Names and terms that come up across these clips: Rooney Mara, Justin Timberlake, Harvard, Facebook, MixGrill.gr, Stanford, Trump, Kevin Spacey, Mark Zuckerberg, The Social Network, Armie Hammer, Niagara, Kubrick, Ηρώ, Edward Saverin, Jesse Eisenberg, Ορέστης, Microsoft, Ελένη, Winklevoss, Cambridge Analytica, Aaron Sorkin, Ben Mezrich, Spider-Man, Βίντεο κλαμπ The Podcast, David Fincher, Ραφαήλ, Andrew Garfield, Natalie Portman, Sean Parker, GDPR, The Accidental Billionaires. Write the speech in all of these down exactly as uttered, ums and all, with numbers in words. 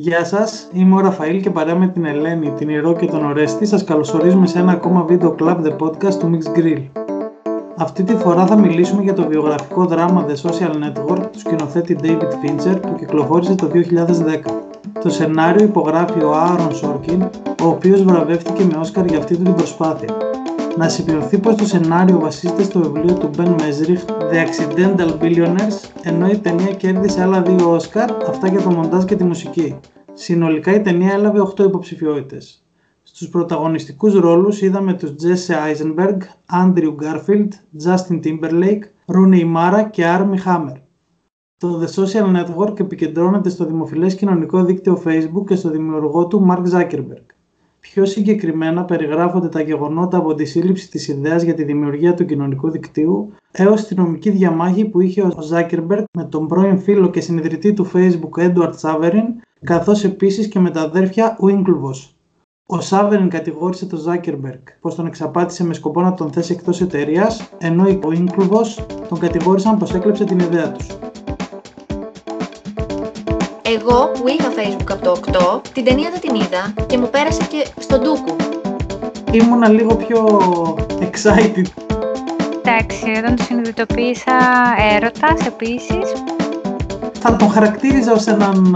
Γεια σας, είμαι ο Ραφαήλ και παρέα με την Ελένη, την Ηρώ και τον Ορέστη σας καλωσορίζουμε σε ένα ακόμα βίντεο club The Podcast του Mix Grill. Αυτή τη φορά θα μιλήσουμε για το βιογραφικό δράμα The Social Network του σκηνοθέτη David Fincher που κυκλοφόρησε το δύο χιλιάδες δέκα. Το σενάριο υπογράφει ο Aaron Sorkin, ο οποίος βραβεύτηκε με Όσκαρ για αυτή την προσπάθεια. Να σημειωθεί πως το σενάριο βασίζεται στο βιβλίο του Ben Mezrich, The Accidental Billionaires, ενώ η ταινία κέρδισε άλλα δύο Όσκαρ, αυτά για το μοντάζ και τη μουσική. Συνολικά η ταινία έλαβε οκτώ υποψηφιότητες. Στους πρωταγωνιστικούς ρόλους είδαμε τους Jesse Eisenberg, Andrew Garfield, Justin Timberlake, Rooney Mara και Armie Hammer. Το The Social Network επικεντρώνεται στο δημοφιλές κοινωνικό δίκτυο Facebook και στο δημιουργό του Mark Zuckerberg. Πιο συγκεκριμένα περιγράφονται τα γεγονότα από τη σύλληψη της ιδέας για τη δημιουργία του κοινωνικού δικτύου έως τη νομική διαμάχη που είχε ο Zuckerberg με τον πρώην φίλο και συνιδρυτή του Facebook Edward Saverin, καθώς επίσης και με τα αδέρφια Winklevoss. Ο Saverin κατηγόρησε τον Zuckerberg πως τον εξαπάτησε με σκοπό να τον θέσει εκτός εταιρείας, ενώ ο Winklevoss τον κατηγόρησαν πως έκλεψε την ιδέα τους. Εγώ που είχα Facebook από το οκτώ, την ταινία δεν την είδα και μου πέρασε και στον ντούκου. Ήμουνα λίγο πιο excited. Εντάξει, όταν το συνειδητοποίησα έρωτας επίσης. Θα τον χαρακτήριζα ως έναν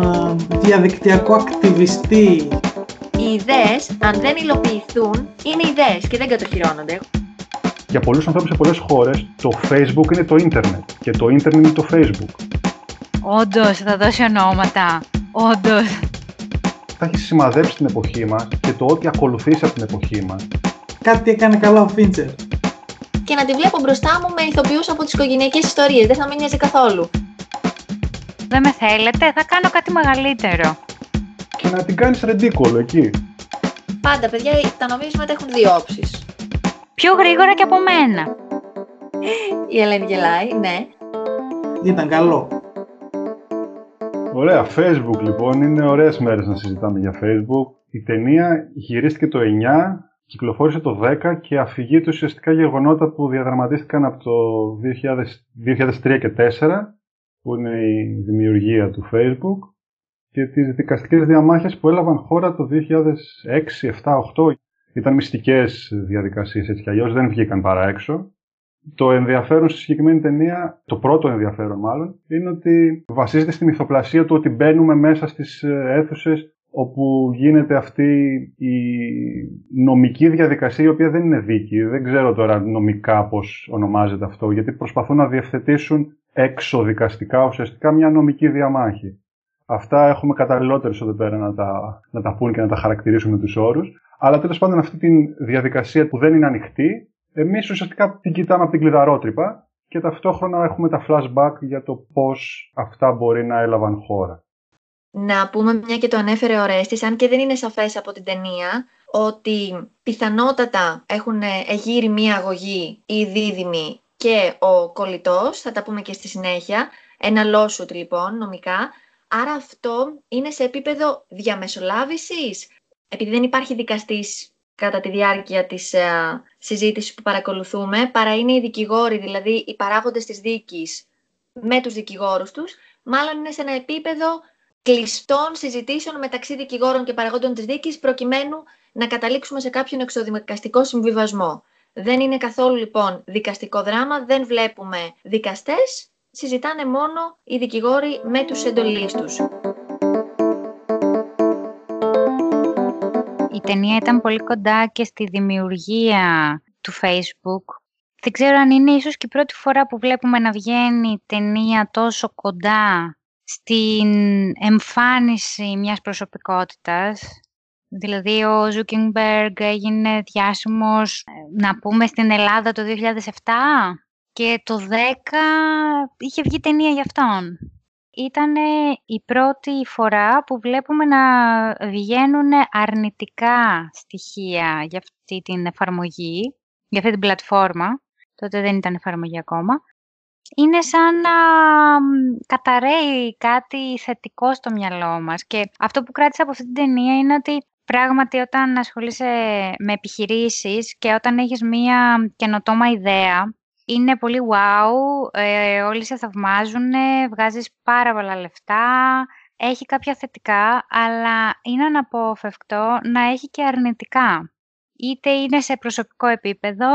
διαδικτυακό ακτιβιστή. Οι ιδέες, αν δεν υλοποιηθούν, είναι ιδέες και δεν κατοχυρώνονται. Για πολλούς ανθρώπους σε πολλές χώρες, το Facebook είναι το ίντερνετ και το ίντερνετ είναι το Facebook. Όντως, θα δώσει ονόματα. Όντως. Θα έχει σημαδέψει την εποχή μας και το ότι ακολουθήσει από την εποχή μας. Κάτι έκανε καλά ο Φίντσερ. Και να τη βλέπω μπροστά μου με ηθοποιούς από τις οικογενειακές ιστορίες. Δεν θα με νοιάζει καθόλου. Δεν με θέλετε, θα κάνω κάτι μεγαλύτερο. Και να την κάνεις ρεντίκολο εκεί. Πάντα, παιδιά, τα νομίσματα έχουν δύο όψεις. Πιο γρήγορα και από μένα. Η Ελένη γελάει, ναι. Ήταν καλό. Ωραία, Facebook λοιπόν, είναι ωραίες μέρες να συζητάμε για Facebook. Η ταινία γυρίστηκε το εννιά, κυκλοφόρησε το δέκα και αφηγείται ουσιαστικά γεγονότα που διαδραματίστηκαν από το δύο χιλιάδες, δύο χιλιάδες τρία και δύο χιλιάδες τέσσερα, που είναι η δημιουργία του Facebook, και τις δικαστικές διαμάχες που έλαβαν χώρα το δύο χιλιάδες έξι, επτά, οκτώ. Ήταν μυστικές διαδικασίες, έτσι κι αλλιώς δεν βγήκαν παρά έξω. Το ενδιαφέρον στη συγκεκριμένη ταινία, το πρώτο ενδιαφέρον μάλλον, είναι ότι βασίζεται στη μυθοπλασία του ότι μπαίνουμε μέσα στις αίθουσες όπου γίνεται αυτή η νομική διαδικασία, η οποία δεν είναι δίκη. Δεν ξέρω τώρα νομικά πώς ονομάζεται αυτό, γιατί προσπαθούν να διευθετήσουν εξωδικαστικά ουσιαστικά μια νομική διαμάχη. Αυτά έχουμε καταλληλότερες εδώ πέρα να τα, να τα πούν και να τα χαρακτηρίσουν με τους όρους. Αλλά τέλος πάντων αυτή τη διαδικασία που δεν είναι ανοιχτή, εμείς ουσιαστικά την κοιτάμε από την κλειδαρότρυπα και ταυτόχρονα έχουμε τα flashback για το πώς αυτά μπορεί να έλαβαν χώρα. Να πούμε, μια και το ανέφερε ο Ρέστης, αν και δεν είναι σαφές από την ταινία, ότι πιθανότατα έχουν εγείρει μία αγωγή οι δίδυμοι και ο κολλητός, θα τα πούμε και στη συνέχεια, ένα lawsuit λοιπόν νομικά, άρα αυτό είναι σε επίπεδο διαμεσολάβησης, επειδή δεν υπάρχει δικαστής κατά τη διάρκεια της α, συζήτησης που παρακολουθούμε, παρά είναι οι δικηγόροι, δηλαδή οι παράγοντες της δίκης με τους δικηγόρους τους, μάλλον είναι σε ένα επίπεδο κλειστών συζητήσεων μεταξύ δικηγόρων και παραγόντων της δίκης, προκειμένου να καταλήξουμε σε κάποιον εξωδικαστικό συμβιβασμό. Δεν είναι καθόλου λοιπόν δικαστικό δράμα, δεν βλέπουμε δικαστές, συζητάνε μόνο οι δικηγόροι με τους εντολείς τους. Η ταινία ήταν πολύ κοντά και στη δημιουργία του Facebook. Δεν ξέρω αν είναι ίσως και η πρώτη φορά που βλέπουμε να βγαίνει ταινία τόσο κοντά στην εμφάνιση μιας προσωπικότητας. Δηλαδή ο Zuckerberg έγινε διάσημος, να πούμε, στην Ελλάδα το δύο χιλιάδες επτά και το δύο χιλιάδες δέκα είχε βγει ταινία για αυτόν. Ήταν η πρώτη φορά που βλέπουμε να βγαίνουν αρνητικά στοιχεία για αυτή την εφαρμογή, για αυτή την πλατφόρμα. Τότε δεν ήταν εφαρμογή ακόμα. Είναι σαν να καταρρέει κάτι θετικό στο μυαλό μας. Και αυτό που κράτησα από αυτή την ταινία είναι ότι πράγματι όταν ασχολείσαι με επιχειρήσεις και όταν έχεις μία καινοτόμα ιδέα, είναι πολύ wow, ε, όλοι σε θαυμάζουν, βγάζεις πάρα πολλά λεφτά, έχει κάποια θετικά, αλλά είναι αναπόφευκτο να έχει και αρνητικά. Είτε είναι σε προσωπικό επίπεδο,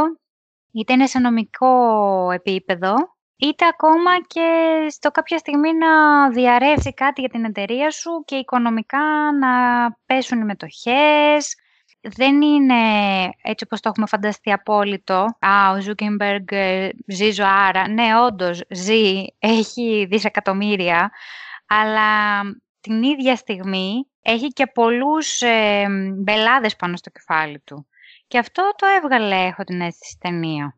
είτε είναι σε νομικό επίπεδο, είτε ακόμα και στο κάποια στιγμή να διαρρεύσει κάτι για την εταιρεία σου και οικονομικά να πέσουν οι μετοχές. Δεν είναι έτσι όπως το έχουμε φανταστεί απόλυτο. Α, ο Ζούκερμπεργκ ζει ζωάρα. Ναι, όντως ζει, έχει δισεκατομμύρια, αλλά την ίδια στιγμή έχει και πολλούς ε, μπελάδες πάνω στο κεφάλι του. Και αυτό το έβγαλε, έχω την αίσθηση, στην ταινία.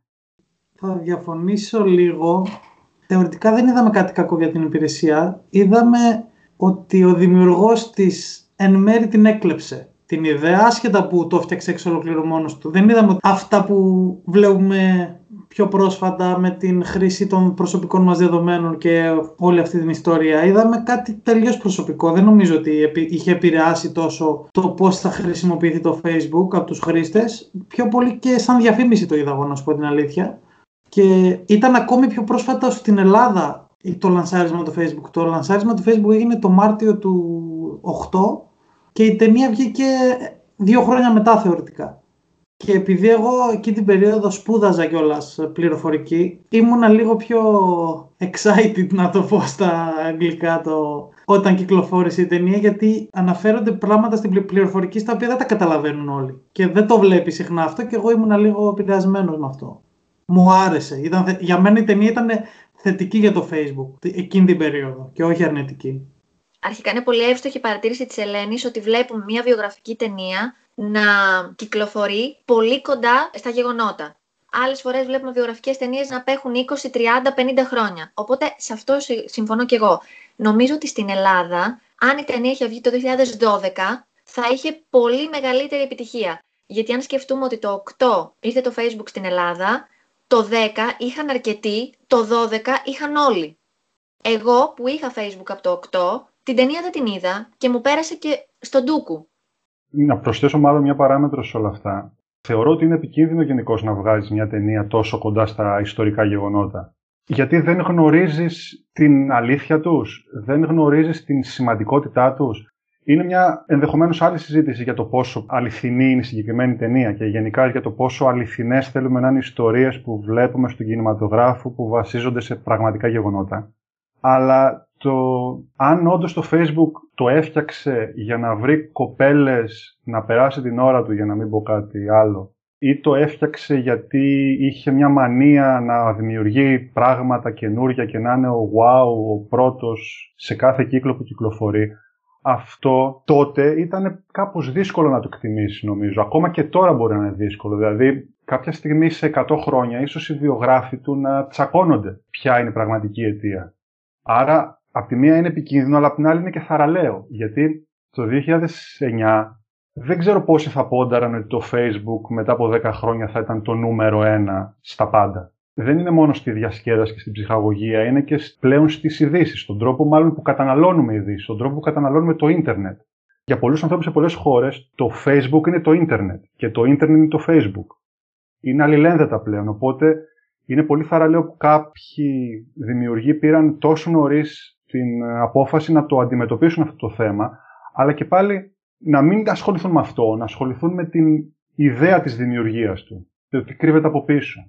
Θα διαφωνήσω λίγο. Θεωρητικά δεν είδαμε κάτι κακό για την υπηρεσία. Είδαμε ότι ο δημιουργός της εν μέρη την έκλεψε. Την ιδέα, άσχετα που το έφτιαξε εξ ολοκλήρου μόνος του. Δεν είδαμε αυτά που βλέπουμε πιο πρόσφατα με την χρήση των προσωπικών μας δεδομένων και όλη αυτή την ιστορία. Είδαμε κάτι τελείως προσωπικό. Δεν νομίζω ότι είχε επηρεάσει τόσο το πώς θα χρησιμοποιηθεί το Facebook από τους χρήστες. Πιο πολύ και σαν διαφήμιση το είδα εγώ, να σου πω την αλήθεια. Και ήταν ακόμη πιο πρόσφατα στην Ελλάδα το λανσάρισμα του Facebook. Το λανσάρισμα του Facebook έγινε το Μάρτιο του οκτώ. Και η ταινία βγήκε δύο χρόνια μετά θεωρητικά. Και επειδή εγώ εκεί την περίοδο σπούδαζα κιόλας πληροφορική, ήμουνα λίγο πιο excited, να το πω στα αγγλικά, το... όταν κυκλοφόρησε η ταινία, γιατί αναφέρονται πράγματα στην πληροφορική στα οποία δεν τα καταλαβαίνουν όλοι. Και δεν το βλέπει συχνά αυτό και εγώ ήμουνα λίγο επηρεασμένος με αυτό. Μου άρεσε. Ήταν θε... Για μένα η ταινία ήταν θετική για το Facebook εκείνη την περίοδο και όχι αρνητική. Αρχικά είναι πολύ εύστοχη παρατήρηση της Ελένης ότι βλέπουμε μια βιογραφική ταινία να κυκλοφορεί πολύ κοντά στα γεγονότα. Άλλες φορές βλέπουμε βιογραφικές ταινίες να απέχουν είκοσι, τριάντα, πενήντα χρόνια. Οπότε σε αυτό συμφωνώ και εγώ. Νομίζω ότι στην Ελλάδα, αν η ταινία είχε βγει το δύο χιλιάδες δώδεκα, θα είχε πολύ μεγαλύτερη επιτυχία. Γιατί αν σκεφτούμε ότι το οκτώ ήρθε το Facebook στην Ελλάδα, το δέκα είχαν αρκετοί, το δώδεκα είχαν όλοι. Εγώ που είχα Facebook από το οκτώ, την ταινία δεν την είδα και μου πέρασε και στον ντούκου. Να προσθέσω μάλλον μια παράμετρο σε όλα αυτά. Θεωρώ ότι είναι επικίνδυνο γενικώς να βγάζεις μια ταινία τόσο κοντά στα ιστορικά γεγονότα. Γιατί δεν γνωρίζεις την αλήθεια τους, δεν γνωρίζεις την σημαντικότητά τους. Είναι μια ενδεχομένως άλλη συζήτηση για το πόσο αληθινή είναι η συγκεκριμένη ταινία και γενικά για το πόσο αληθινές θέλουμε να είναι ιστορίες που βλέπουμε στον κινηματογράφο που βασίζονται σε πραγματικά γεγονότα. Αλλά το αν όντως το Facebook το έφτιαξε για να βρει κοπέλες να περάσει την ώρα του, για να μην πω κάτι άλλο, ή το έφτιαξε γιατί είχε μια μανία να δημιουργεί πράγματα καινούργια και να είναι ο wow, ο πρώτος σε κάθε κύκλο που κυκλοφορεί, αυτό τότε ήταν κάπως δύσκολο να το εκτιμήσει, νομίζω. Ακόμα και τώρα μπορεί να είναι δύσκολο. Δηλαδή, κάποια στιγμή σε εκατό χρόνια ίσως οι βιογράφοι του να τσακώνονται ποια είναι η πραγματική αιτία. Άρα, απ' τη μία είναι επικίνδυνο, αλλά απ' την άλλη είναι και θαραλέο. Γιατί το δύο χιλιάδες εννιά δεν ξέρω πόσοι θα πόνταραν ότι το Facebook μετά από δέκα χρόνια θα ήταν το νούμερο ένα στα πάντα. Δεν είναι μόνο στη διασκέδαση και στην ψυχαγωγία, είναι και πλέον στις ειδήσεις, στον τρόπο μάλλον που καταναλώνουμε ειδήσεις, στον τρόπο που καταναλώνουμε το ίντερνετ. Για πολλούς ανθρώπους σε πολλές χώρες, το Facebook είναι το ίντερνετ και το ίντερνετ είναι το Facebook. Είναι αλληλένδετα πλέον, οπότε. Είναι πολύ θαραλέο που κάποιοι δημιουργοί πήραν τόσο νωρίς την απόφαση να το αντιμετωπίσουν αυτό το θέμα, αλλά και πάλι να μην ασχοληθούν με αυτό, να ασχοληθούν με την ιδέα της δημιουργίας του, ότι κρύβεται από πίσω.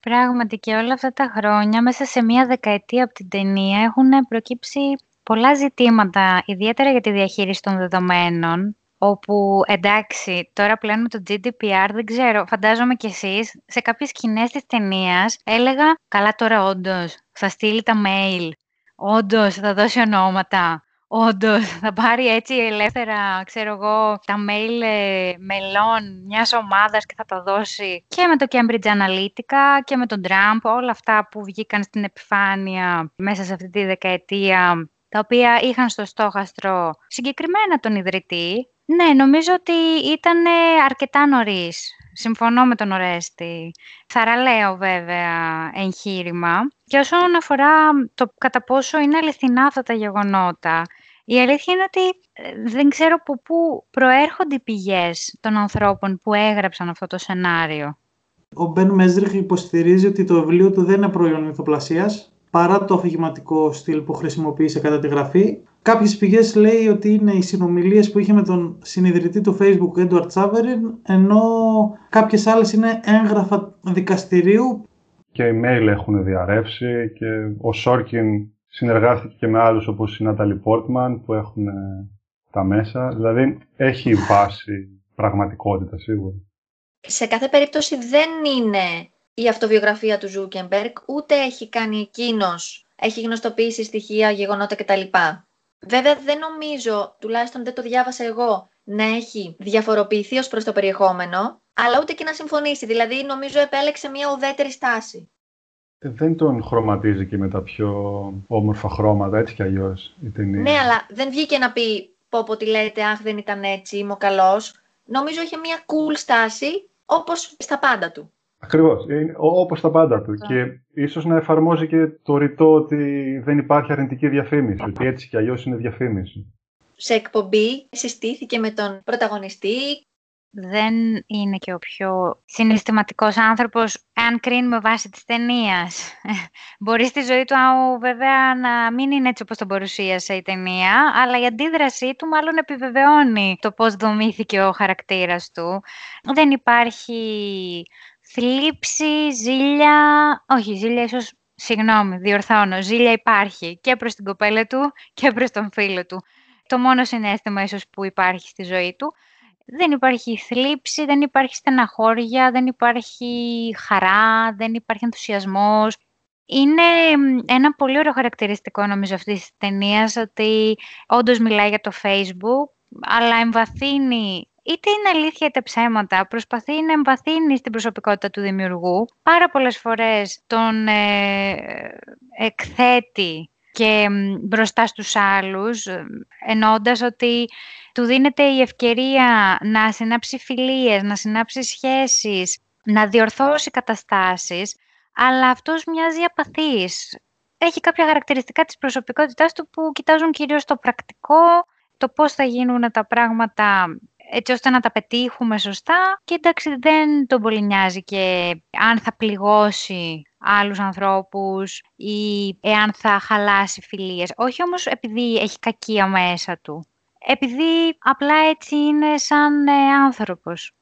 Πράγματι και όλα αυτά τα χρόνια, μέσα σε μία δεκαετία από την ταινία, έχουν προκύψει πολλά ζητήματα, ιδιαίτερα για τη διαχείριση των δεδομένων, όπου, εντάξει, τώρα πλέον με το τζι ντι πι αρ, δεν ξέρω, φαντάζομαι κι εσείς, σε κάποιες σκηνές της ταινίας έλεγα, καλά τώρα όντως, θα στείλει τα mail, όντως θα δώσει ονόματα, όντως θα πάρει έτσι ελεύθερα, ξέρω εγώ, τα mail μελών μιας ομάδας και θα τα δώσει και με το Cambridge Analytica και με τον Trump, όλα αυτά που βγήκαν στην επιφάνεια μέσα σε αυτή τη δεκαετία, τα οποία είχαν στο στόχαστρο συγκεκριμένα τον ιδρυτή. Ναι, νομίζω ότι ήταν αρκετά νωρίς. Συμφωνώ με τον Ορέστη. Θαραλέο βέβαια εγχείρημα. Και όσον αφορά το κατά πόσο είναι αληθινά αυτά τα γεγονότα, η αλήθεια είναι ότι δεν ξέρω από πού προέρχονται οι πηγές των ανθρώπων που έγραψαν αυτό το σενάριο. Ο Μπεν Μεζρίχ υποστηρίζει ότι το βιβλίο του δεν είναι προϊόν μυθοπλασίας, παρά το αφηγηματικό στυλ που χρησιμοποίησε κατά τη γραφή. Κάποιες πηγές λέει ότι είναι οι συνομιλίες που είχε με τον συνιδρυτή του Facebook, Edward Saverin, ενώ κάποιες άλλες είναι έγγραφα δικαστηρίου. Και email έχουν διαρρεύσει και ο Sorkin συνεργάστηκε και με άλλους όπως η Natalie Portman που έχουν τα μέσα. Δηλαδή έχει βάση πραγματικότητα σίγουρα. Σε κάθε περίπτωση δεν είναι η αυτοβιογραφία του Zuckerberg, ούτε έχει κάνει εκείνος, έχει γνωστοποιήσει στοιχεία, γεγονότα κτλ. Βέβαια δεν νομίζω, τουλάχιστον δεν το διάβασα εγώ, να έχει διαφοροποιηθεί ως προς το περιεχόμενο, αλλά ούτε και να συμφωνήσει. Δηλαδή νομίζω επέλεξε μια ουδέτερη στάση. Δεν τον χρωματίζει και με τα πιο όμορφα χρώματα, έτσι κι αλλιώς η ταινία. Ναι, αλλά δεν βγήκε να πει πω πω τι λέτε, αχ δεν ήταν έτσι, είμαι ο καλός. Νομίζω είχε μια cool στάση, όπως στα πάντα του. Ακριβώς, όπως τα πάντα του. Yeah. Και ίσως να εφαρμόζει και το ρητό ότι δεν υπάρχει αρνητική διαφήμιση, yeah. ότι έτσι κι αλλιώς είναι διαφήμιση. Σε εκπομπή συστήθηκε με τον πρωταγωνιστή. Δεν είναι και ο πιο συναισθηματικός άνθρωπος, αν κρίνουμε βάση της ταινίας. Μπορεί στη ζωή του βέβαια να μην είναι έτσι όπως τον παρουσίασε η ταινία, αλλά η αντίδρασή του μάλλον επιβεβαιώνει το πώς δομήθηκε ο χαρακτήρας του. Δεν υπάρχει θλίψη, ζήλια, όχι ζήλια ίσως, συγγνώμη, διορθώνω, ζήλια υπάρχει και προς την κοπέλα του και προς τον φίλο του. Το μόνο συναίσθημα ίσως που υπάρχει στη ζωή του. Δεν υπάρχει θλίψη, δεν υπάρχει στεναχώρια, δεν υπάρχει χαρά, δεν υπάρχει ενθουσιασμός. Είναι ένα πολύ ωραίο χαρακτηριστικό νομίζω αυτής της ταινίας ότι όντως μιλάει για το Facebook, αλλά εμβαθύνει, είτε είναι αλήθεια είτε ψέματα, προσπαθεί να εμβαθύνει στην προσωπικότητα του δημιουργού. Πάρα πολλές φορές τον ε, εκθέτει και μπροστά στους άλλους, εννοώντας ότι του δίνεται η ευκαιρία να συνάψει φιλίες, να συνάψει σχέσεις, να διορθώσει καταστάσεις, αλλά αυτός μοιάζει απαθής. Έχει κάποια χαρακτηριστικά της προσωπικότητάς του που κοιτάζουν κυρίως το πρακτικό, το πώς θα γίνουν τα πράγματα έτσι ώστε να τα πετύχουμε σωστά και εντάξει δεν τον πολύ νοιάζει και αν θα πληγώσει άλλους ανθρώπους ή εάν θα χαλάσει φιλίες. Όχι όμως επειδή έχει κακία μέσα του. Επειδή απλά έτσι είναι σαν άνθρωπος.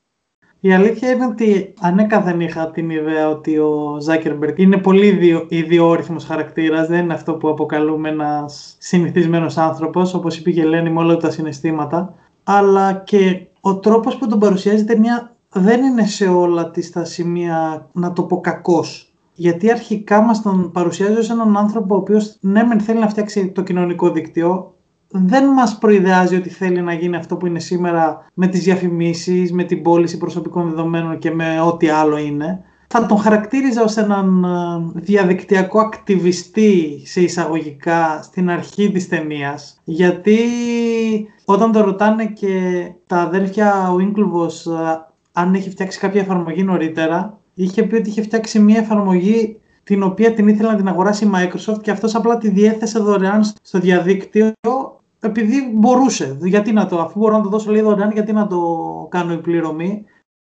Η αλήθεια είναι ότι ανέκαθεν είχα την ιδέα ότι ο Zuckerberg είναι πολύ ιδιόρυθμος χαρακτήρας. Δεν είναι αυτό που αποκαλούμε ένας συνηθισμένος άνθρωπος, όπως είπε η Ελένη, με όλα τα συναισθήματα. Αλλά και ο τρόπος που τον παρουσιάζει η ταινία δεν είναι σε όλα τις τα σημεία, να το πω κακός. Γιατί αρχικά μας τον παρουσιάζει ως έναν άνθρωπο ο οποίος ναι μεν θέλει να φτιάξει το κοινωνικό δίκτυο, δεν μας προειδεάζει ότι θέλει να γίνει αυτό που είναι σήμερα με τις διαφημίσεις, με την πώληση προσωπικών δεδομένων και με ό,τι άλλο είναι. Θα τον χαρακτήριζα ως έναν διαδικτυακό ακτιβιστή σε εισαγωγικά στην αρχή της ταινίας, γιατί όταν το ρωτάνε και τα αδέρφια ο Winklevoss αν έχει φτιάξει κάποια εφαρμογή νωρίτερα, είχε πει ότι είχε φτιάξει μια εφαρμογή την οποία την ήθελε να την αγοράσει η Microsoft και αυτός απλά τη διέθεσε δωρεάν στο διαδίκτυο επειδή μπορούσε. Γιατί να το, αφού μπορώ να το δώσω λέει δωρεάν, γιατί να το κάνω η πληρωμή.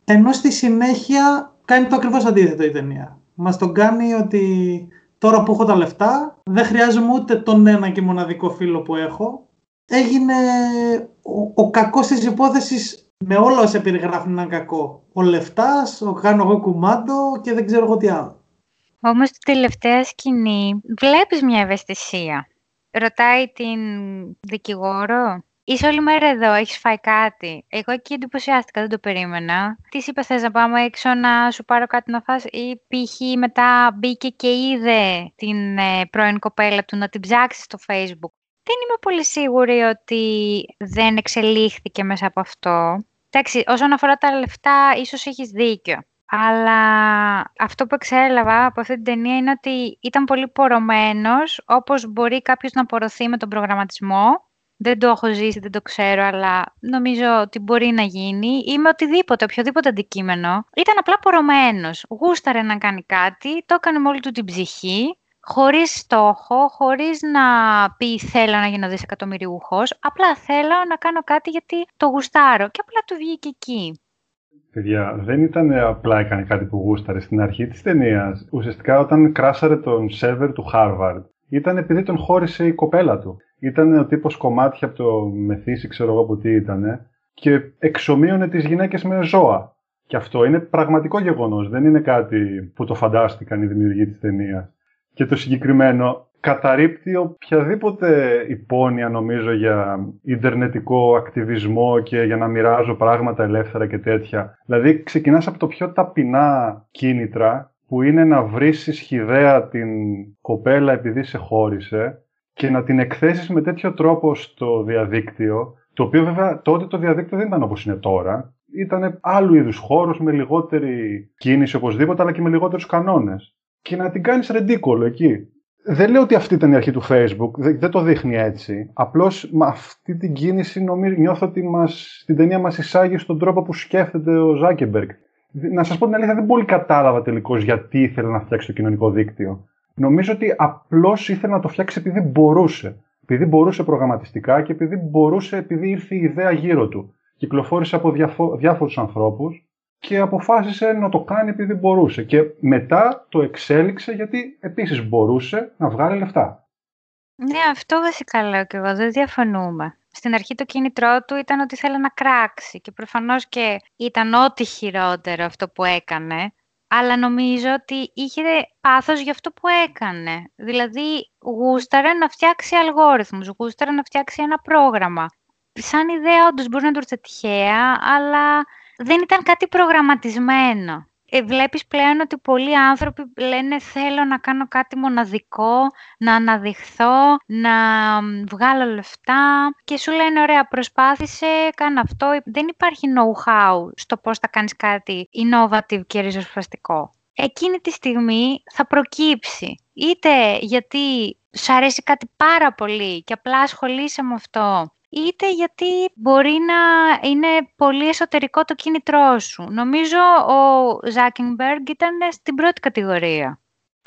Ενώ στη συνέχεια κάνει το ακριβώς αντίθετο η ταινία. Μας τον κάνει ότι τώρα που έχω τα λεφτά δεν χρειάζομαι ούτε τον ένα και μοναδικό φίλο που έχω. Έγινε ο, ο κακός της υπόθεσης. Με όλα όσα περιγράφουν έναν κακό. Ο λεφτάς, ο κάνω εγώ κουμάντο και δεν ξέρω εγώ τι άλλο. Όμως την τελευταία σκηνή βλέπεις μια ευαισθησία. Ρωτάει την δικηγόρο, είσαι όλη μέρα εδώ, έχεις φάει κάτι. Εγώ εκεί εντυπωσιάστηκα, δεν το περίμενα. Της είπα, θες να πάμε έξω να σου πάρω κάτι να φας? Ή π.χ. μετά μπήκε και είδε την ε, πρώην κοπέλα του να την ψάξει στο Facebook. Δεν είμαι πολύ σίγουρη ότι δεν εξελίχθηκε μέσα από αυτό. Εντάξει, όσον αφορά τα λεφτά, ίσως έχεις δίκιο. Αλλά αυτό που εξέλαβα από αυτή την ταινία είναι ότι ήταν πολύ πορωμένος, όπως μπορεί κάποιος να πορωθεί με τον προγραμματισμό. Δεν το έχω ζήσει, δεν το ξέρω, αλλά νομίζω ότι μπορεί να γίνει. Ή με οτιδήποτε, οποιοδήποτε αντικείμενο. Ήταν απλά πορωμένος. Γούσταρε να κάνει κάτι, το έκανε με όλη του την ψυχή. Χωρίς στόχο, χωρίς να πει θέλω να γίνω δισεκατομμυριούχος, απλά θέλω να κάνω κάτι γιατί το γουστάρω και απλά του βγήκε εκεί. Παιδιά, δεν ήταν απλά έκανε κάτι που γούσταρε στην αρχή της ταινίας. Ουσιαστικά όταν κράσαρε τον σερβερ του Harvard, ήταν επειδή τον χώρισε η κοπέλα του. Ήταν ο τύπος κομμάτια από το μεθύσι, ξέρω εγώ από τι ήτανε, και εξομοίωνε τις γυναίκες με ζώα. Και αυτό είναι πραγματικό γεγονός, δεν είναι κάτι που το φαντάστηκαν οι δημιουργοί της ταινίας. Και το συγκεκριμένο καταρρίπτει οποιαδήποτε υπόνοια, νομίζω, για ιντερνετικό ακτιβισμό και για να μοιράζω πράγματα ελεύθερα και τέτοια. Δηλαδή ξεκινάς από το πιο ταπεινά κίνητρα, που είναι να βρήσεις χυδαία την κοπέλα επειδή σε χώρισε και να την εκθέσεις με τέτοιο τρόπο στο διαδίκτυο, το οποίο βέβαια τότε το διαδίκτυο δεν ήταν όπως είναι τώρα. Ήταν άλλου είδους χώρος, με λιγότερη κίνηση οπωσδήποτε, αλλά και με λιγότερους κανόνες. Και να την κάνεις ρεντίκολο εκεί. Δεν λέω ότι αυτή ήταν η αρχή του Facebook, δεν το δείχνει έτσι. Απλώς με αυτή την κίνηση νομίζω, νιώθω ότι μας, την ταινία μας εισάγει στον τρόπο που σκέφτεται ο Ζάκερμπεργκ. Να σας πω την αλήθεια, δεν πολύ κατάλαβα τελικώς γιατί ήθελε να φτιάξει το κοινωνικό δίκτυο. Νομίζω ότι απλώς ήθελε να το φτιάξει επειδή μπορούσε. Επειδή μπορούσε προγραμματιστικά και επειδή μπορούσε, επειδή ήρθε η ιδέα γύρω του. Κυκλοφόρησε από διαφο- διάφορους ανθρώπους και αποφάσισε να το κάνει επειδή μπορούσε. Και μετά το εξέλιξε γιατί επίσης μπορούσε να βγάλει λεφτά. Ναι, αυτό βασικά λέω και εγώ, δεν διαφωνούμε. Στην αρχή το κίνητρό του ήταν ότι θέλει να κράξει και προφανώς και ήταν ό,τι χειρότερο αυτό που έκανε, αλλά νομίζω ότι είχε πάθος για αυτό που έκανε. Δηλαδή γούσταρε να φτιάξει αλγόριθμους, γούσταρε να φτιάξει ένα πρόγραμμα. Σαν ιδέα όντως μπορεί να του έρθει τυχαία, αλλά δεν ήταν κάτι προγραμματισμένο. Ε, βλέπεις πλέον ότι πολλοί άνθρωποι λένε θέλω να κάνω κάτι μοναδικό, να αναδειχθώ, να βγάλω λεφτά και σου λένε ωραία προσπάθησε, κάνε αυτό. Δεν υπάρχει know-how στο πώς θα κάνεις κάτι innovative και ριζοσπαστικό. Εκείνη τη στιγμή θα προκύψει, είτε γιατί σου αρέσει κάτι πάρα πολύ και απλά ασχολείσαι με αυτό, είτε γιατί μπορεί να είναι πολύ εσωτερικό το κίνητρό σου. Νομίζω ο Ζάκερμπεργκ ήταν στην πρώτη κατηγορία.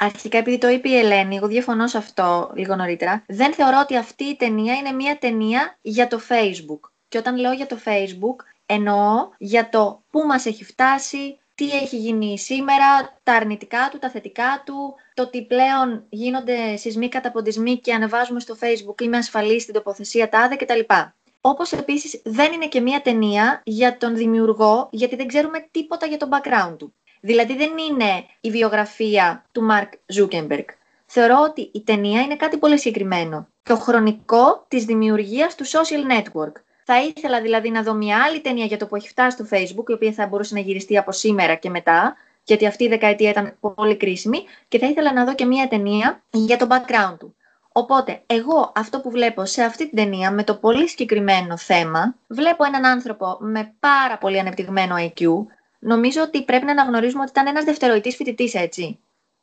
Αρχικά, επειδή το είπε η Ελένη, εγώ διαφωνώ σε αυτό λίγο νωρίτερα, δεν θεωρώ ότι αυτή η ταινία είναι μια ταινία για το Facebook. Και όταν λέω για το Facebook, εννοώ για το πού μας έχει φτάσει, τι έχει γίνει σήμερα, τα αρνητικά του, τα θετικά του, το ότι πλέον γίνονται σεισμοί, καταποντισμοί και ανεβάζουμε στο Facebook είμαι ασφαλής στην τοποθεσία τάδε κτλ. Όπως επίσης δεν είναι και μία ταινία για τον δημιουργό, γιατί δεν ξέρουμε τίποτα για τον background του. Δηλαδή δεν είναι η βιογραφία του Μαρκ Ζούκερμπεργκ. Θεωρώ ότι η ταινία είναι κάτι πολύ συγκεκριμένο. Το χρονικό της δημιουργίας του social network. Θα ήθελα δηλαδή να δω μια άλλη ταινία για το που έχει φτάσει στο Facebook, η οποία θα μπορούσε να γυριστεί από σήμερα και μετά, γιατί αυτή η δεκαετία ήταν πολύ κρίσιμη, και θα ήθελα να δω και μια ταινία για το background του. Οπότε, εγώ αυτό που βλέπω σε αυτή την ταινία, με το πολύ συγκεκριμένο θέμα, βλέπω έναν άνθρωπο με πάρα πολύ ανεπτυγμένο άι κιου. Νομίζω ότι πρέπει να αναγνωρίζουμε ότι ήταν ένας δευτεροητής φοιτητής, έτσι.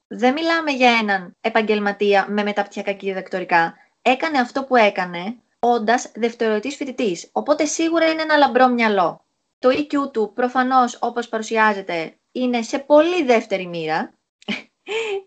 Δεν μιλάμε για έναν επαγγελματία με μεταπτυχιακά και διδακτορικά. Έκανε αυτό που έκανε, όντας δευτεροετής φοιτητής. Οπότε σίγουρα είναι ένα λαμπρό μυαλό. Το άι κιου του προφανώς, όπως παρουσιάζεται, είναι σε πολύ δεύτερη μοίρα.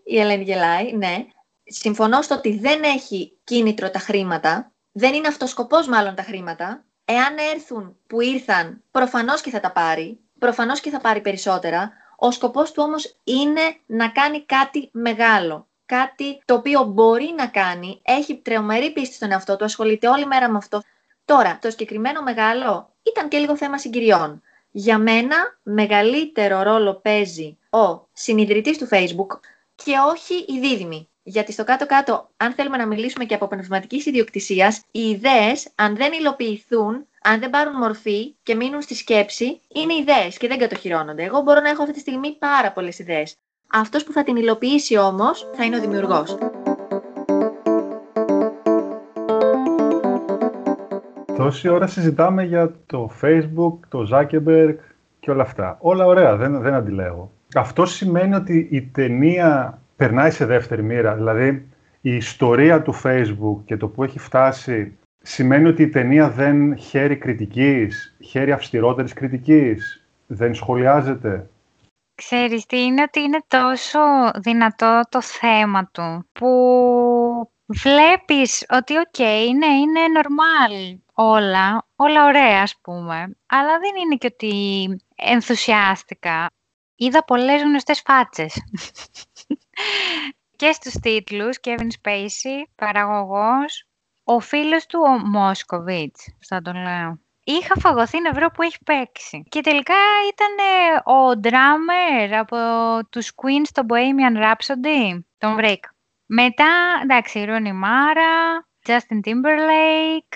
Η Ελένη γελάει, ναι. Συμφωνώ στο ότι δεν έχει κίνητρο τα χρήματα. Δεν είναι αυτός σκοπός μάλλον τα χρήματα. Εάν έρθουν που ήρθαν, προφανώς και θα τα πάρει. Προφανώς και θα πάρει περισσότερα. Ο σκοπός του όμως είναι να κάνει κάτι μεγάλο. Κάτι το οποίο μπορεί να κάνει, έχει τρομερή πίστη στον εαυτό του, ασχολείται όλη μέρα με αυτό. Τώρα, το συγκεκριμένο μεγάλο ήταν και λίγο θέμα συγκυριών. Για μένα, μεγαλύτερο ρόλο παίζει ο συνιδρυτής του Facebook και όχι η δίδυμη. Γιατί στο κάτω-κάτω, αν θέλουμε να μιλήσουμε και από πνευματικής ιδιοκτησίας, οι ιδέες, αν δεν υλοποιηθούν, αν δεν πάρουν μορφή και μείνουν στη σκέψη, είναι ιδέες και δεν κατοχυρώνονται. Εγώ μπορώ να έχω αυτή τη στιγμή πάρα πολλές ιδέες. Αυτός που θα την υλοποιήσει όμως θα είναι ο δημιουργός. Τόση ώρα συζητάμε για το Facebook, το Zuckerberg και όλα αυτά. Όλα ωραία, δεν, δεν αντιλέγω. Αυτό σημαίνει ότι η ταινία περνάει σε δεύτερη μοίρα. Δηλαδή η ιστορία του Facebook και το που έχει φτάσει σημαίνει ότι η ταινία δεν χαίρει κριτικής, χαίρει αυστηρότερης κριτικής, δεν σχολιάζεται. Ξέρεις τι είναι, ότι είναι τόσο δυνατό το θέμα του που βλέπεις ότι οκ, okay, ναι, είναι normal όλα, όλα ωραία ας πούμε, αλλά δεν είναι και ότι ενθουσιάστηκα. Είδα πολλές γνωστές φάτσες. Και στους τίτλους, Kevin Spacey, παραγωγός, ο φίλος του ο Μόσκοβιτς, θα τον λέω. Είχα φαγωθεί νευρό που έχει παίξει. Και τελικά ήταν ο drummer από τους Queen στο Bohemian Rhapsody, τον Βρέικ. Μετά, εντάξει, Rooney Mara, Justin Timberlake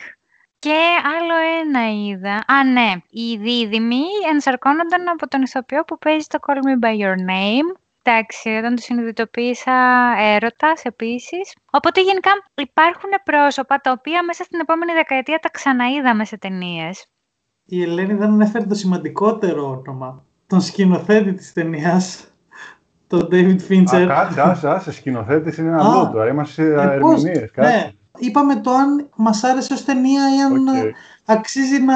και άλλο ένα είδα. Α, ναι, οι δίδυμοι ενσαρκώνονταν από τον ηθοποιό που παίζει το Call Me By Your Name. Εντάξει, όταν το συνειδητοποίησα, έρωτας επίσης. Οπότε γενικά υπάρχουν πρόσωπα τα οποία μέσα στην επόμενη δεκαετία τα ξαναείδαμε σε ταινίες. Η Ελένη δεν ανέφερε το σημαντικότερο όνομα, τον σκηνοθέτη της ταινίας, τον David Fincher. Α, κάτσε, άσε, άσε, σκηνοθέτης είναι ένα άλλο τώρα, είμαστε ε, ερμηνείες. Ναι, είπαμε το αν μας άρεσε ως ταινία ή αν okay. αξίζει να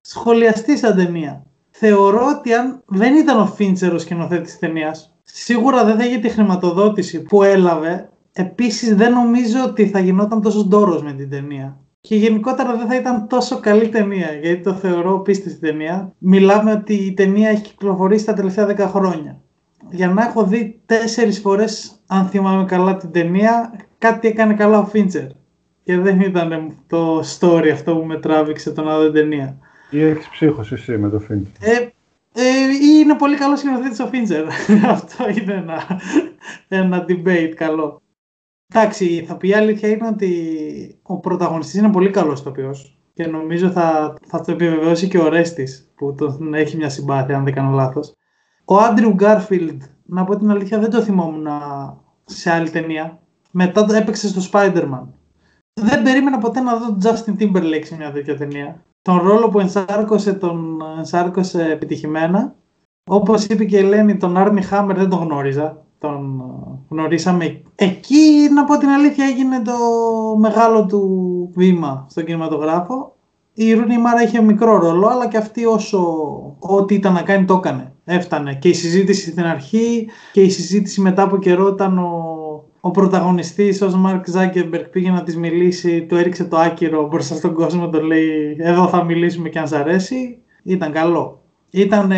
σχολιαστεί σαν ταινία. Θεωρώ ότι αν δεν ήταν ο Fincher ο σκηνοθέτης της ταινίας, σίγουρα δεν θα είχε τη χρηματοδότηση που έλαβε. Επίσης δεν νομίζω ότι θα γινόταν τόσο ντόρος με την ταινία. Και γενικότερα δεν θα ήταν τόσο καλή ταινία, γιατί το θεωρώ πίστη στην ταινία. Μιλάμε ότι η ταινία έχει κυκλοφορήσει τα τελευταία δέκα χρόνια. Για να έχω δει τέσσερις φορές, αν θυμάμαι καλά την ταινία, κάτι έκανε καλά ο Fincher. Και δεν ήταν το story αυτό που με τράβηξε το να δω την ταινία. Ή έχεις ψύχος εσύ με το Fincher. Ε, Ε, ή είναι πολύ καλό σκηνοθέτης ο Fincher. Αυτό είναι ένα, ένα debate καλό. Εντάξει, η ηθοποιή αλήθεια είναι ότι ο πρωταγωνιστής είναι πολύ καλός ηθοποιός και νομίζω θα, θα το επιβεβαιώσει και ο Ρέστης που τον έχει μια συμπάθεια, αν δεν κάνω λάθος. Ο Andrew Garfield, να πω την αλήθεια, δεν το θυμόμουν σε άλλη ταινία. Μετά το έπαιξε στο Spider-Man. Δεν περίμενα ποτέ να δω τον Justin Timberlake σε μια τέτοια ταινία. Τον ρόλο που ενσάρκωσε, τον ενσάρκωσε επιτυχημένα. Όπως είπε και η Ελένη, τον Armie Hammer δεν τον γνώριζα. Τον γνωρίσαμε. Εκεί, να πω την αλήθεια, έγινε το μεγάλο του βήμα στον κινηματογράφο. Η Rooney Mara είχε μικρό ρόλο, αλλά και αυτή όσο ό,τι ήταν να κάνει το έκανε. Έφτανε. Και η συζήτηση στην αρχή και η συζήτηση μετά από καιρό όταν ο, ο πρωταγωνιστής ως Mark Zuckerberg πήγε να της μιλήσει, του έριξε το άκυρο μπροστά στον κόσμο, το λέει εδώ θα μιλήσουμε και αν σ' αρέσει. Ήταν καλό. Ήταν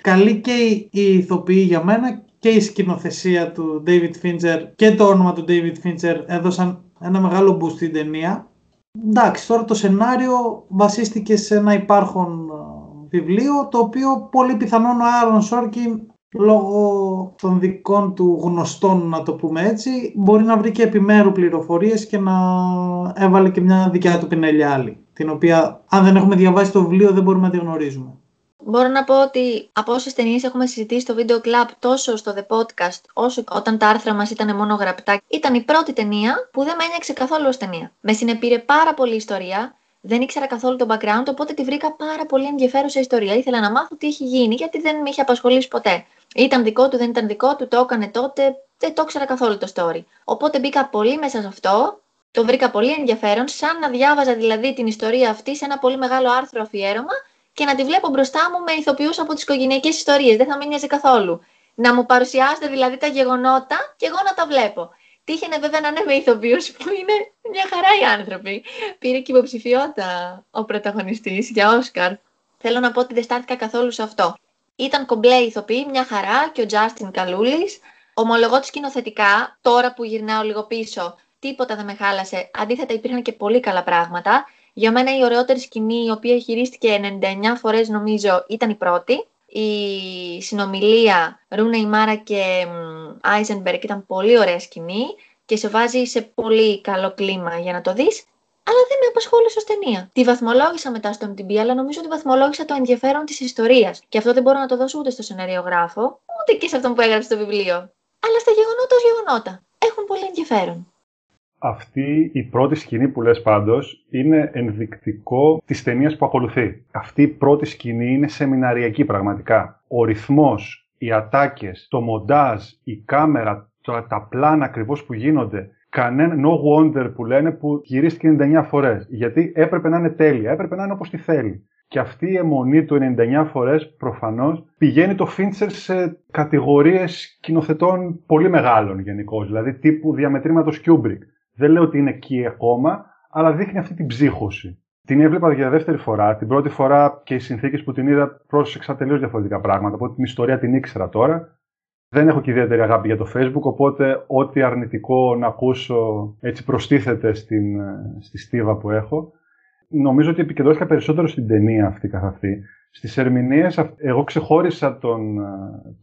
καλή και η ηθοποιή για μένα και η σκηνοθεσία του David Fincher και το όνομα του David Fincher έδωσαν ένα μεγάλο boost στην ταινία. Εντάξει, τώρα το σενάριο βασίστηκε σε ένα υπάρχον βιβλίο, το οποίο πολύ πιθανόν ο Aaron Sorkin, λόγω των δικών του γνωστών, να το πούμε έτσι, μπορεί να βρει και επιμέρου πληροφορίες και να έβαλε και μια δικιά του πινελιά άλλη, την οποία αν δεν έχουμε διαβάσει το βιβλίο δεν μπορούμε να τη γνωρίζουμε. Μπορώ να πω ότι από όσες ταινίες έχουμε συζητήσει στο Video Club, τόσο στο The Podcast, όσο όταν τα άρθρα μας ήταν μόνο γραπτά, ήταν η πρώτη ταινία που δεν με ένιωξε καθόλου ως ταινία. Με συνεπήρε πάρα πολύ ιστορία, δεν ήξερα καθόλου το background, οπότε τη βρήκα πάρα πολύ ενδιαφέρουσα ιστορία. Ήθελα να μάθω τι έχει γίνει, γιατί δεν με είχε απασχολήσει ποτέ. Ήταν δικό του, δεν ήταν δικό του, το έκανε τότε, δεν το ήξερα καθόλου το story. Οπότε μπήκα πολύ μέσα σε αυτό, το βρήκα πολύ ενδιαφέρον, σαν να διάβαζα δηλαδή την ιστορία αυτή σε ένα πολύ μεγάλο άρθρο αφιέρωμα και να τη βλέπω μπροστά μου με ηθοποιούς από τις οικογενειακές ιστορίες. Δεν θα με νοιάζει καθόλου. Να μου παρουσιάζετε δηλαδή τα γεγονότα και εγώ να τα βλέπω. Τύχαινε βέβαια να είναι με ηθοποιούς που είναι μια χαρά οι άνθρωποι. Πήρε και υποψηφιότητα ο πρωταγωνιστής για Όσκαρ. Θέλω να πω ότι δεν στάθηκα καθόλου σε αυτό. Ήταν κομπλέ ηθοποιοί, μια χαρά, και ο Τζάστιν καλούλης. Ομολογώ ότι σκηνοθετικά, τώρα που γυρνάω λίγο πίσω, τίποτα δεν με χάλασε. Αντίθετα, υπήρχαν και πολύ καλά πράγματα. Για μένα η ωραιότερη σκηνή, η οποία χειρίστηκε ενενήντα εννιά φορές νομίζω, ήταν η πρώτη. Η συνομιλία Rooney Mara και Eisenberg ήταν πολύ ωραία σκηνή και σε βάζει σε πολύ καλό κλίμα για να το δεις, αλλά δεν με απασχόλησε ως ταινία. Τη βαθμολόγησα μετά στο εμ τι μπι, αλλά νομίζω ότι βαθμολόγησα το ενδιαφέρον της ιστορίας και αυτό δεν μπορώ να το δώσω ούτε στο σεναριογράφο, ούτε και σε αυτόν που έγραψε το βιβλίο. Αλλά στα γεγονότα ως γεγονότα. Έχουν πολύ ενδιαφέρον. Αυτή η πρώτη σκηνή που λες πάντως είναι ενδεικτικό της ταινίας που ακολουθεί. Αυτή η πρώτη σκηνή είναι σεμιναριακή πραγματικά. Ο ρυθμός, οι ατάκες, το μοντάζ, η κάμερα, τα πλάνα ακριβώς που γίνονται. Κανένα no wonder που λένε που γυρίστηκε ενενήντα εννιά φορές. Γιατί έπρεπε να είναι τέλεια, έπρεπε να είναι όπως τη θέλει. Και αυτή η αιμονή του ενενήντα εννιά φορές προφανώς πηγαίνει το Fincher σε κατηγορίες σκηνοθετών πολύ μεγάλων γενικώς, δηλαδή τύπου διαμετρήματος Kubrick. Δεν λέω ότι είναι εκεί ακόμα, αλλά δείχνει αυτή την ψύχωση. την έβλεπα για δεύτερη φορά. Την πρώτη φορά και οι συνθήκες που την είδα πρόσεξα τελείως διαφορετικά πράγματα. Οπότε την ιστορία την ήξερα τώρα. Δεν έχω και ιδιαίτερη αγάπη για το Facebook, οπότε ό,τι αρνητικό να ακούσω έτσι προστίθεται στην, στη στίβα που έχω. Νομίζω ότι επικεντρώθηκα περισσότερο στην ταινία αυτή καθ' αυτή. Στις ερμηνείες, εγώ ξεχώρισα τον,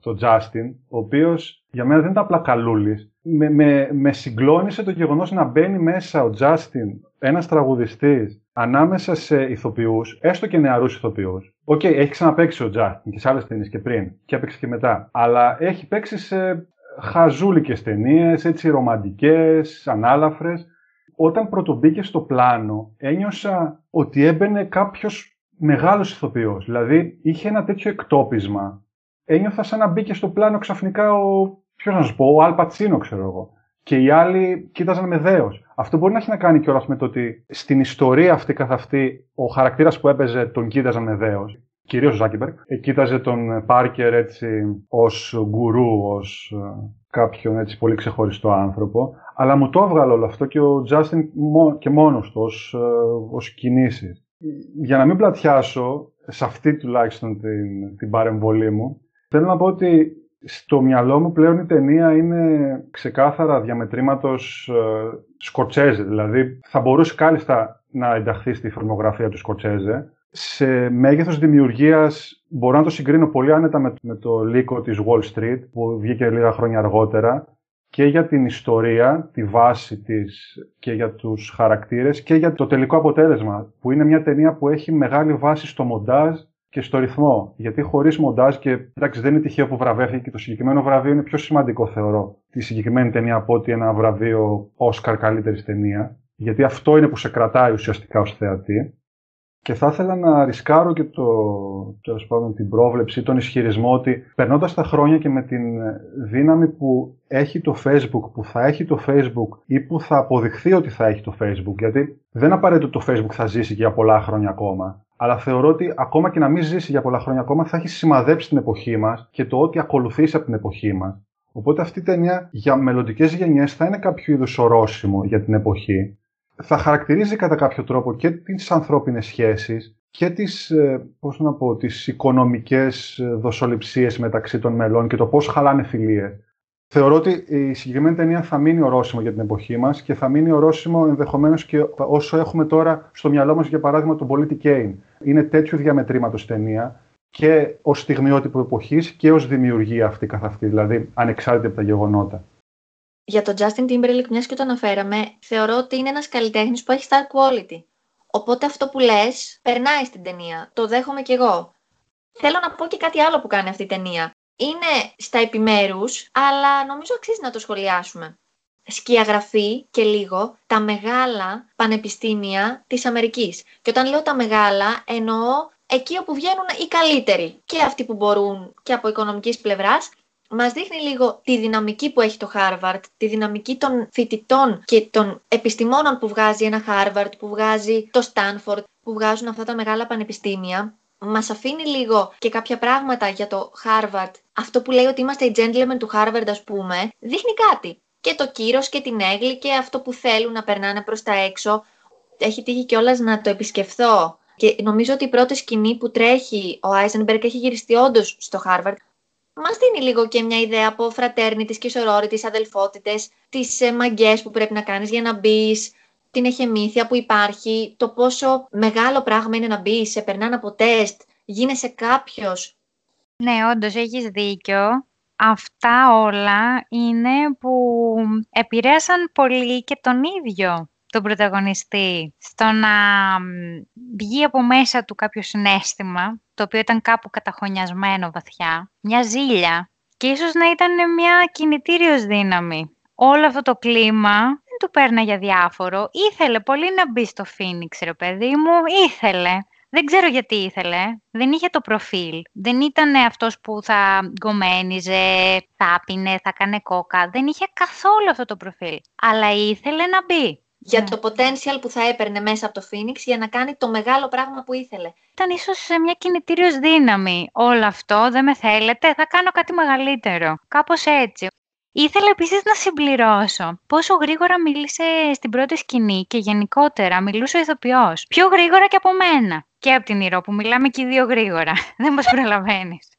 τον Justin, ο οποίος για μένα δεν ήταν απλά καλούλης. Με, με, με συγκλώνησε το γεγονός να μπαίνει μέσα ο Justin, ένας τραγουδιστής, ανάμεσα σε ηθοποιούς, έστω και νεαρούς ηθοποιούς. Οκ, okay, έχει ξαναπαίξει ο Justin και σε άλλες ταινίες και πριν, και έπαιξε και μετά. Αλλά έχει παίξει σε χαζούλικες ταινίες, έτσι ρομαντικές, ανάλαφρες. Όταν πρωτομπήκε στο πλάνο, ένιωσα ότι έμπαινε κάποιος μεγάλος ηθοποιός. Δηλαδή, είχε ένα τέτοιο εκτόπισμα. Ένιωθα σαν να μπήκε στο πλάνο ξαφνικά ο, ποιος να σου πω, ο Αλ Πατσίνο, ξέρω εγώ. Και οι άλλοι κοίταζαν με δέος. Αυτό μπορεί να έχει να κάνει κιόλας με το ότι στην ιστορία αυτή καθ' αυτή, ο χαρακτήρας που έπαιζε τον κοίταζαν με δέος. Κυρίως ο Ζάκερμπεργκ. Κοίταζε τον Πάρκερ έτσι ως γκουρού, ως κάποιον έτσι πολύ ξεχωριστό άνθρωπο. Αλλά μου το έβγαλε όλο αυτό και ο Justin και μόνος του ως, ως κινήσεις. Για να μην πλατιάσω, σε αυτή τουλάχιστον την, την παρεμβολή μου, θέλω να πω ότι στο μυαλό μου πλέον η ταινία είναι ξεκάθαρα διαμετρήματος ε, Σκορτσέζε. Δηλαδή θα μπορούσε κάλλιστα να ενταχθεί στη φιλμογραφία του Σκορτσέζε. Σε μέγεθος δημιουργίας μπορώ να το συγκρίνω πολύ άνετα με, με το λύκο της Wall Street που βγήκε λίγα χρόνια αργότερα, και για την ιστορία, τη βάση της και για τους χαρακτήρες και για το τελικό αποτέλεσμα, που είναι μια ταινία που έχει μεγάλη βάση στο μοντάζ και στο ρυθμό. Γιατί χωρίς μοντάζ, και εντάξει, δεν είναι τυχαίο που βραβεύτηκε και το συγκεκριμένο βραβείο είναι πιο σημαντικό, θεωρώ, τη συγκεκριμένη ταινία από ότι ένα βραβείο Όσκαρ καλύτερης ταινία. Γιατί αυτό είναι που σε κρατάει ουσιαστικά ως θεατή. Και θα ήθελα να ρισκάρω και το, τέλος πάντων, την πρόβλεψη, τον ισχυρισμό ότι περνώντας τα χρόνια και με την δύναμη που έχει το Facebook, που θα έχει το Facebook ή που θα αποδειχθεί ότι θα έχει το Facebook, γιατί δεν απαραίτητο το Facebook θα ζήσει για πολλά χρόνια ακόμα, αλλά θεωρώ ότι ακόμα και να μην ζήσει για πολλά χρόνια ακόμα θα έχει σημαδέψει την εποχή μας και το ότι ακολουθήσει από την εποχή μας. Οπότε αυτή η ταινία για μελλοντικές γενιές θα είναι κάποιο είδους ορόσημο για την εποχή. Θα χαρακτηρίζει κατά κάποιο τρόπο και τις ανθρώπινες σχέσεις και τις, πώς να πω, τις οικονομικές δοσοληψίες μεταξύ των μελών και το πώς χαλάνε φιλίες. Θεωρώ ότι η συγκεκριμένη ταινία θα μείνει ορόσημο για την εποχή μας και θα μείνει ορόσημο ενδεχομένως και όσο έχουμε τώρα στο μυαλό μας, για παράδειγμα, τον πολίτη Κέιν. Είναι τέτοιου διαμετρήματος ταινία και ως στιγμιότυπο εποχής και ως δημιουργία αυτή καθ' αυτή, δηλαδή ανεξάρτητα από τα γεγονότα. Για τον Justin Timberlake, μιας και το αναφέραμε, θεωρώ ότι είναι ένας καλλιτέχνης που έχει star quality. Οπότε αυτό που λες περνάει στην ταινία. Το δέχομαι κι εγώ. Θέλω να πω και κάτι άλλο που κάνει αυτή η ταινία. Είναι στα επιμέρους, αλλά νομίζω αξίζει να το σχολιάσουμε. Σκιαγραφεί και λίγο τα μεγάλα πανεπιστήμια της Αμερικής. Και όταν λέω τα μεγάλα, εννοώ εκεί όπου βγαίνουν οι καλύτεροι. Και αυτοί που μπορούν και από οικονομικής πλευράς. Μας δείχνει λίγο τη δυναμική που έχει το Harvard, τη δυναμική των φοιτητών και των επιστημόνων που βγάζει ένα Harvard, που βγάζει το Stanford, που βγάζουν αυτά τα μεγάλα πανεπιστήμια. Μας αφήνει λίγο και κάποια πράγματα για το Harvard. Αυτό που λέει ότι είμαστε οι gentlemen του Harvard, ας πούμε, δείχνει κάτι. Και το κύρος και την έγκλη και αυτό που θέλουν να περνάνε προς τα έξω. Έχει τύχει κιόλας να το επισκεφθώ. Και νομίζω ότι η πρώτη σκηνή που τρέχει ο Eisenberg έχει γυριστεί όντως στο Harvard. Μας δίνει λίγο και μια ιδέα από φρατέρνητες και σωρόρητες, αδελφότητες, τις ε, μαγκές που πρέπει να κάνεις για να μπεις, την εχεμήθεια που υπάρχει, το πόσο μεγάλο πράγμα είναι να μπεις, σε περνάνε από τεστ, γίνεσαι κάποιος. Ναι, όντως έχεις δίκιο. Αυτά όλα είναι που επηρέασαν πολύ και τον ίδιο τον πρωταγωνιστή στο να βγει από μέσα του κάποιο συναίσθημα, το οποίο ήταν κάπου καταχωνιασμένο βαθιά, μια ζήλια, και ίσως να ήταν μια κινητήριος δύναμη. Όλο αυτό το κλίμα δεν του παίρνα για διάφορο. Ήθελε πολύ να μπει στο Φίνιξ, ρε παιδί μου, ήθελε. Δεν ξέρω γιατί ήθελε, δεν είχε το προφίλ. Δεν ήταν αυτός που θα γκομμένιζε, θα πίνε, θα κάνε κόκα. Δεν είχε καθόλου αυτό το προφίλ, αλλά ήθελε να μπει. Για ναι. το potential που θα έπαιρνε μέσα από το Phoenix για να κάνει το μεγάλο πράγμα που ήθελε. Ήταν ίσως σε μια κινητήριος δύναμη όλο αυτό, δεν με θέλετε, θα κάνω κάτι μεγαλύτερο. Κάπως έτσι. Ήθελα επίσης να συμπληρώσω πόσο γρήγορα μίλησε στην πρώτη σκηνή και γενικότερα μιλούσε ο ηθοποιός. Πιο γρήγορα και από μένα. Και από την Ηρώ που μιλάμε και οι δύο γρήγορα. Δεν μας προλαβαίνεις.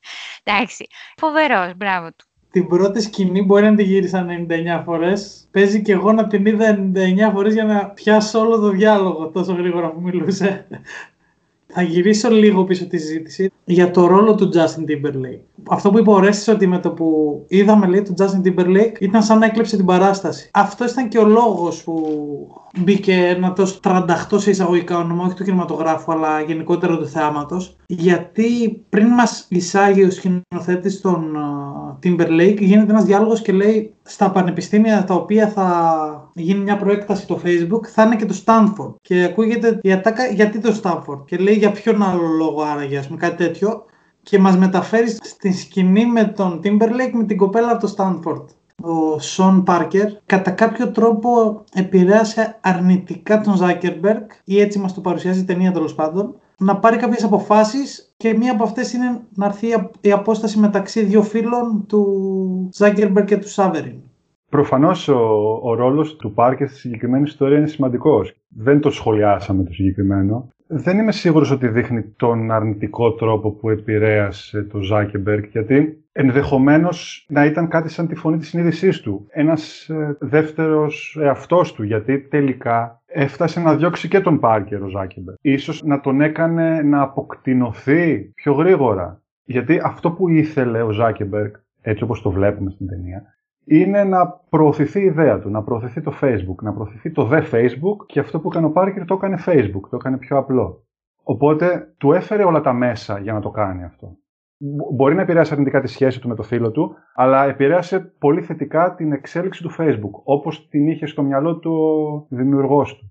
Εντάξει. Φοβερός. Μπράβο του. Την πρώτη σκηνή μπορεί να τη γύρισαν ενενήντα εννιά φορές. Παίζει και εγώ να την είδα ενενήντα εννιά φορές για να πιάσω όλο το διάλογο τόσο γρήγορα που μιλούσε. Θα γυρίσω λίγο πίσω τη συζήτηση για το ρόλο του Justin Timberlake. Αυτό που είπε ο Ρέστης, ότι με το που είδαμε λέει, του Justin Timberlake ήταν σαν να έκλεψε την παράσταση. Αυτό ήταν και ο λόγος που μπήκε ένα τόσο τρανταχτό σε εισαγωγικά όνομα, όχι του κινηματογράφου, αλλά γενικότερα του θεάματος. Γιατί πριν μας εισάγει ο σκηνοθέτης τον uh, Timberlake, γίνεται ένας διάλογος και λέει στα πανεπιστήμια τα οποία θα γίνει μια προέκταση στο Facebook θα είναι και το Stanford. Και ακούγεται η ατάκα γιατί το Stanford. Και λέει για ποιον άλλο λόγο άραγε, ας πούμε, κάτι τέτοιο. Και μας μεταφέρει στη σκηνή με τον Timberlake με την κοπέλα από το Stanford. Ο Sean Parker κατά κάποιο τρόπο επηρέασε αρνητικά τον Zuckerberg, ή έτσι μας το παρουσιάζει η ταινία τέλος πάντων, να πάρει κάποιες αποφάσεις και μία από αυτές είναι να έρθει η απόσταση μεταξύ δύο φίλων του Zuckerberg και του Saverin. Προφανώς ο, ο ρόλος του Parker στη συγκεκριμένη ιστορία είναι σημαντικός. Δεν το σχολιάσαμε το συγκεκριμένο. Δεν είμαι σίγουρος ότι δείχνει τον αρνητικό τρόπο που επηρέασε το Zuckerberg, γιατί ενδεχομένως να ήταν κάτι σαν τη φωνή της συνείδησής του. Ένας ε, δεύτερος εαυτός του, γιατί τελικά έφτασε να διώξει και τον Parker ο Zuckerberg. Ίσως να τον έκανε να αποκτηνωθεί πιο γρήγορα. Γιατί αυτό που ήθελε ο Zuckerberg, έτσι όπως το βλέπουμε στην ταινία, είναι να προωθηθεί η ιδέα του, να προωθηθεί το Facebook, να προωθηθεί το δε Facebook, και αυτό που έκανε ο Parker το έκανε Facebook, το έκανε πιο απλό. Οπότε του έφερε όλα τα μέσα για να το κάνει αυτό. Μπορεί να επηρέασε αρνητικά τη σχέση του με το φίλο του, αλλά επηρέασε πολύ θετικά την εξέλιξη του Facebook, όπως την είχε στο μυαλό του ο δημιουργός του.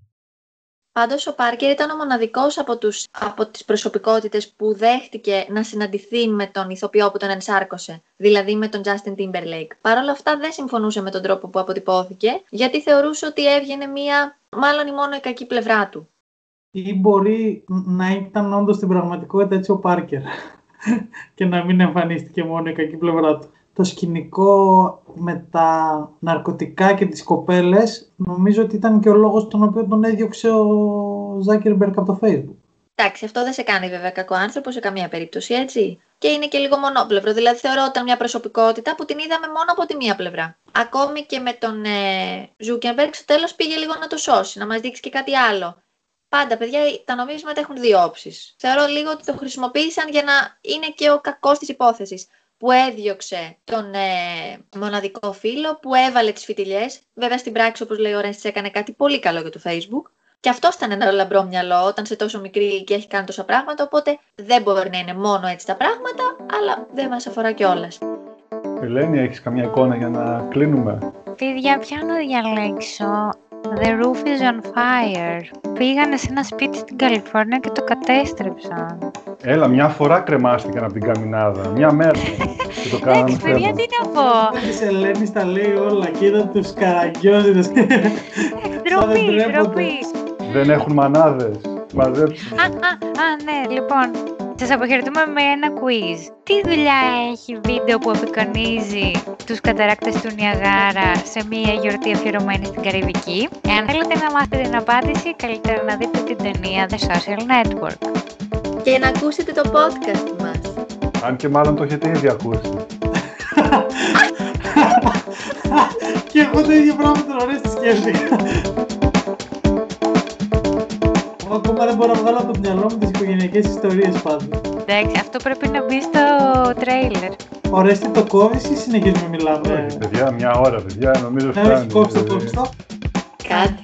Πάντως ο Parker ήταν ο μοναδικός από, τους, από τις προσωπικότητες που δέχτηκε να συναντηθεί με τον ηθοποιό που τον ενσάρκωσε, δηλαδή με τον Justin Timberlake. Παρ' όλα αυτά δεν συμφωνούσε με τον τρόπο που αποτυπώθηκε, γιατί θεωρούσε ότι έβγαινε μία, μάλλον η μόνο η κακή πλευρά του. Ή μπορεί να ήταν όντως στην πραγματικότητα έτσι ο Parker και να μην εμφανίστηκε μόνο η κακή πλευρά του. Το σκηνικό με τα ναρκωτικά και τις κοπέλες νομίζω ότι ήταν και ο λόγος τον οποίο τον έδιωξε ο Zuckerberg από το Facebook. Εντάξει, αυτό δεν σε κάνει βέβαια κακό άνθρωπο σε καμία περίπτωση, έτσι. Και είναι και λίγο μονόπλευρο, δηλαδή θεωρώ ήταν μια προσωπικότητα που την είδαμε μόνο από τη μία πλευρά. Ακόμη και με τον ε, Zuckerberg στο τέλος πήγε λίγο να το σώσει, να μας δείξει και κάτι άλλο. Πάντα, παιδιά, τα νομίσματα έχουν δύο όψεις. Θεωρώ λίγο ότι το χρησιμοποίησαν για να είναι και ο κακός της υπόθεσης. Που έδιωξε τον ε, μοναδικό φίλο, που έβαλε τις φιτιλιές. Βέβαια, στην πράξη, όπως λέει ο Ρένστης, έκανε κάτι πολύ καλό για το Facebook. Και αυτό ήταν ένα λαμπρό μυαλό, όταν σε τόσο μικρή ηλικία έχει κάνει τόσα πράγματα. Οπότε δεν μπορεί να είναι μόνο έτσι τα πράγματα, αλλά δεν μας αφορά κιόλας. Ελένη, έχεις καμιά εικόνα για να κλείνουμε? Παιδιά, ποια να διαλέξω? The roof is on fire. Πήγανε σε ένα σπίτι στην Καλιφόρνια και το κατέστρεψαν. Έλα, μια φορά κρεμάστηκαν από την καμινάδα. Μια μέρα και το κάναμε. Εντάξει, παιδιά, τι να πω. Της Ελένης τα λέει όλα. Κοίτα τους καραγκιόζιδες. Ντροπή, ντροπή. Δεν έχουν μανάδες. Μαζέψτε. Α, α, α, ναι, λοιπόν. Σας αποχαιρετούμε με ένα quiz. Τι δουλειά έχει βίντεο που απεικονίζει τους καταρράκτες του Νιαγάρα σε μία γιορτή αφιερωμένη στην Καραϊβική? Εάν θέλετε να μάθετε την απάντηση, καλύτερα να δείτε την ταινία The Social Network. Και να ακούσετε το podcast μας. Αν και μάλλον το έχετε ήδη ακούσει. Και εγώ το ίδιο πράγμα τον ωραίο στη σκέψη. Ακόμα δεν μπορώ να βγάλω από το μυαλό μου τις οικογενειακές ιστορίες πάντα. Εντάξει, αυτό πρέπει να μπει στο τρέιλερ. Ωραία, το κόβεις ή συνεχίζουμε μιλάμε? Όχι, παιδιά, μια ώρα, παιδιά, νομίζω φτάνει. Να έχει κόψει το κόψει το. Κάτι.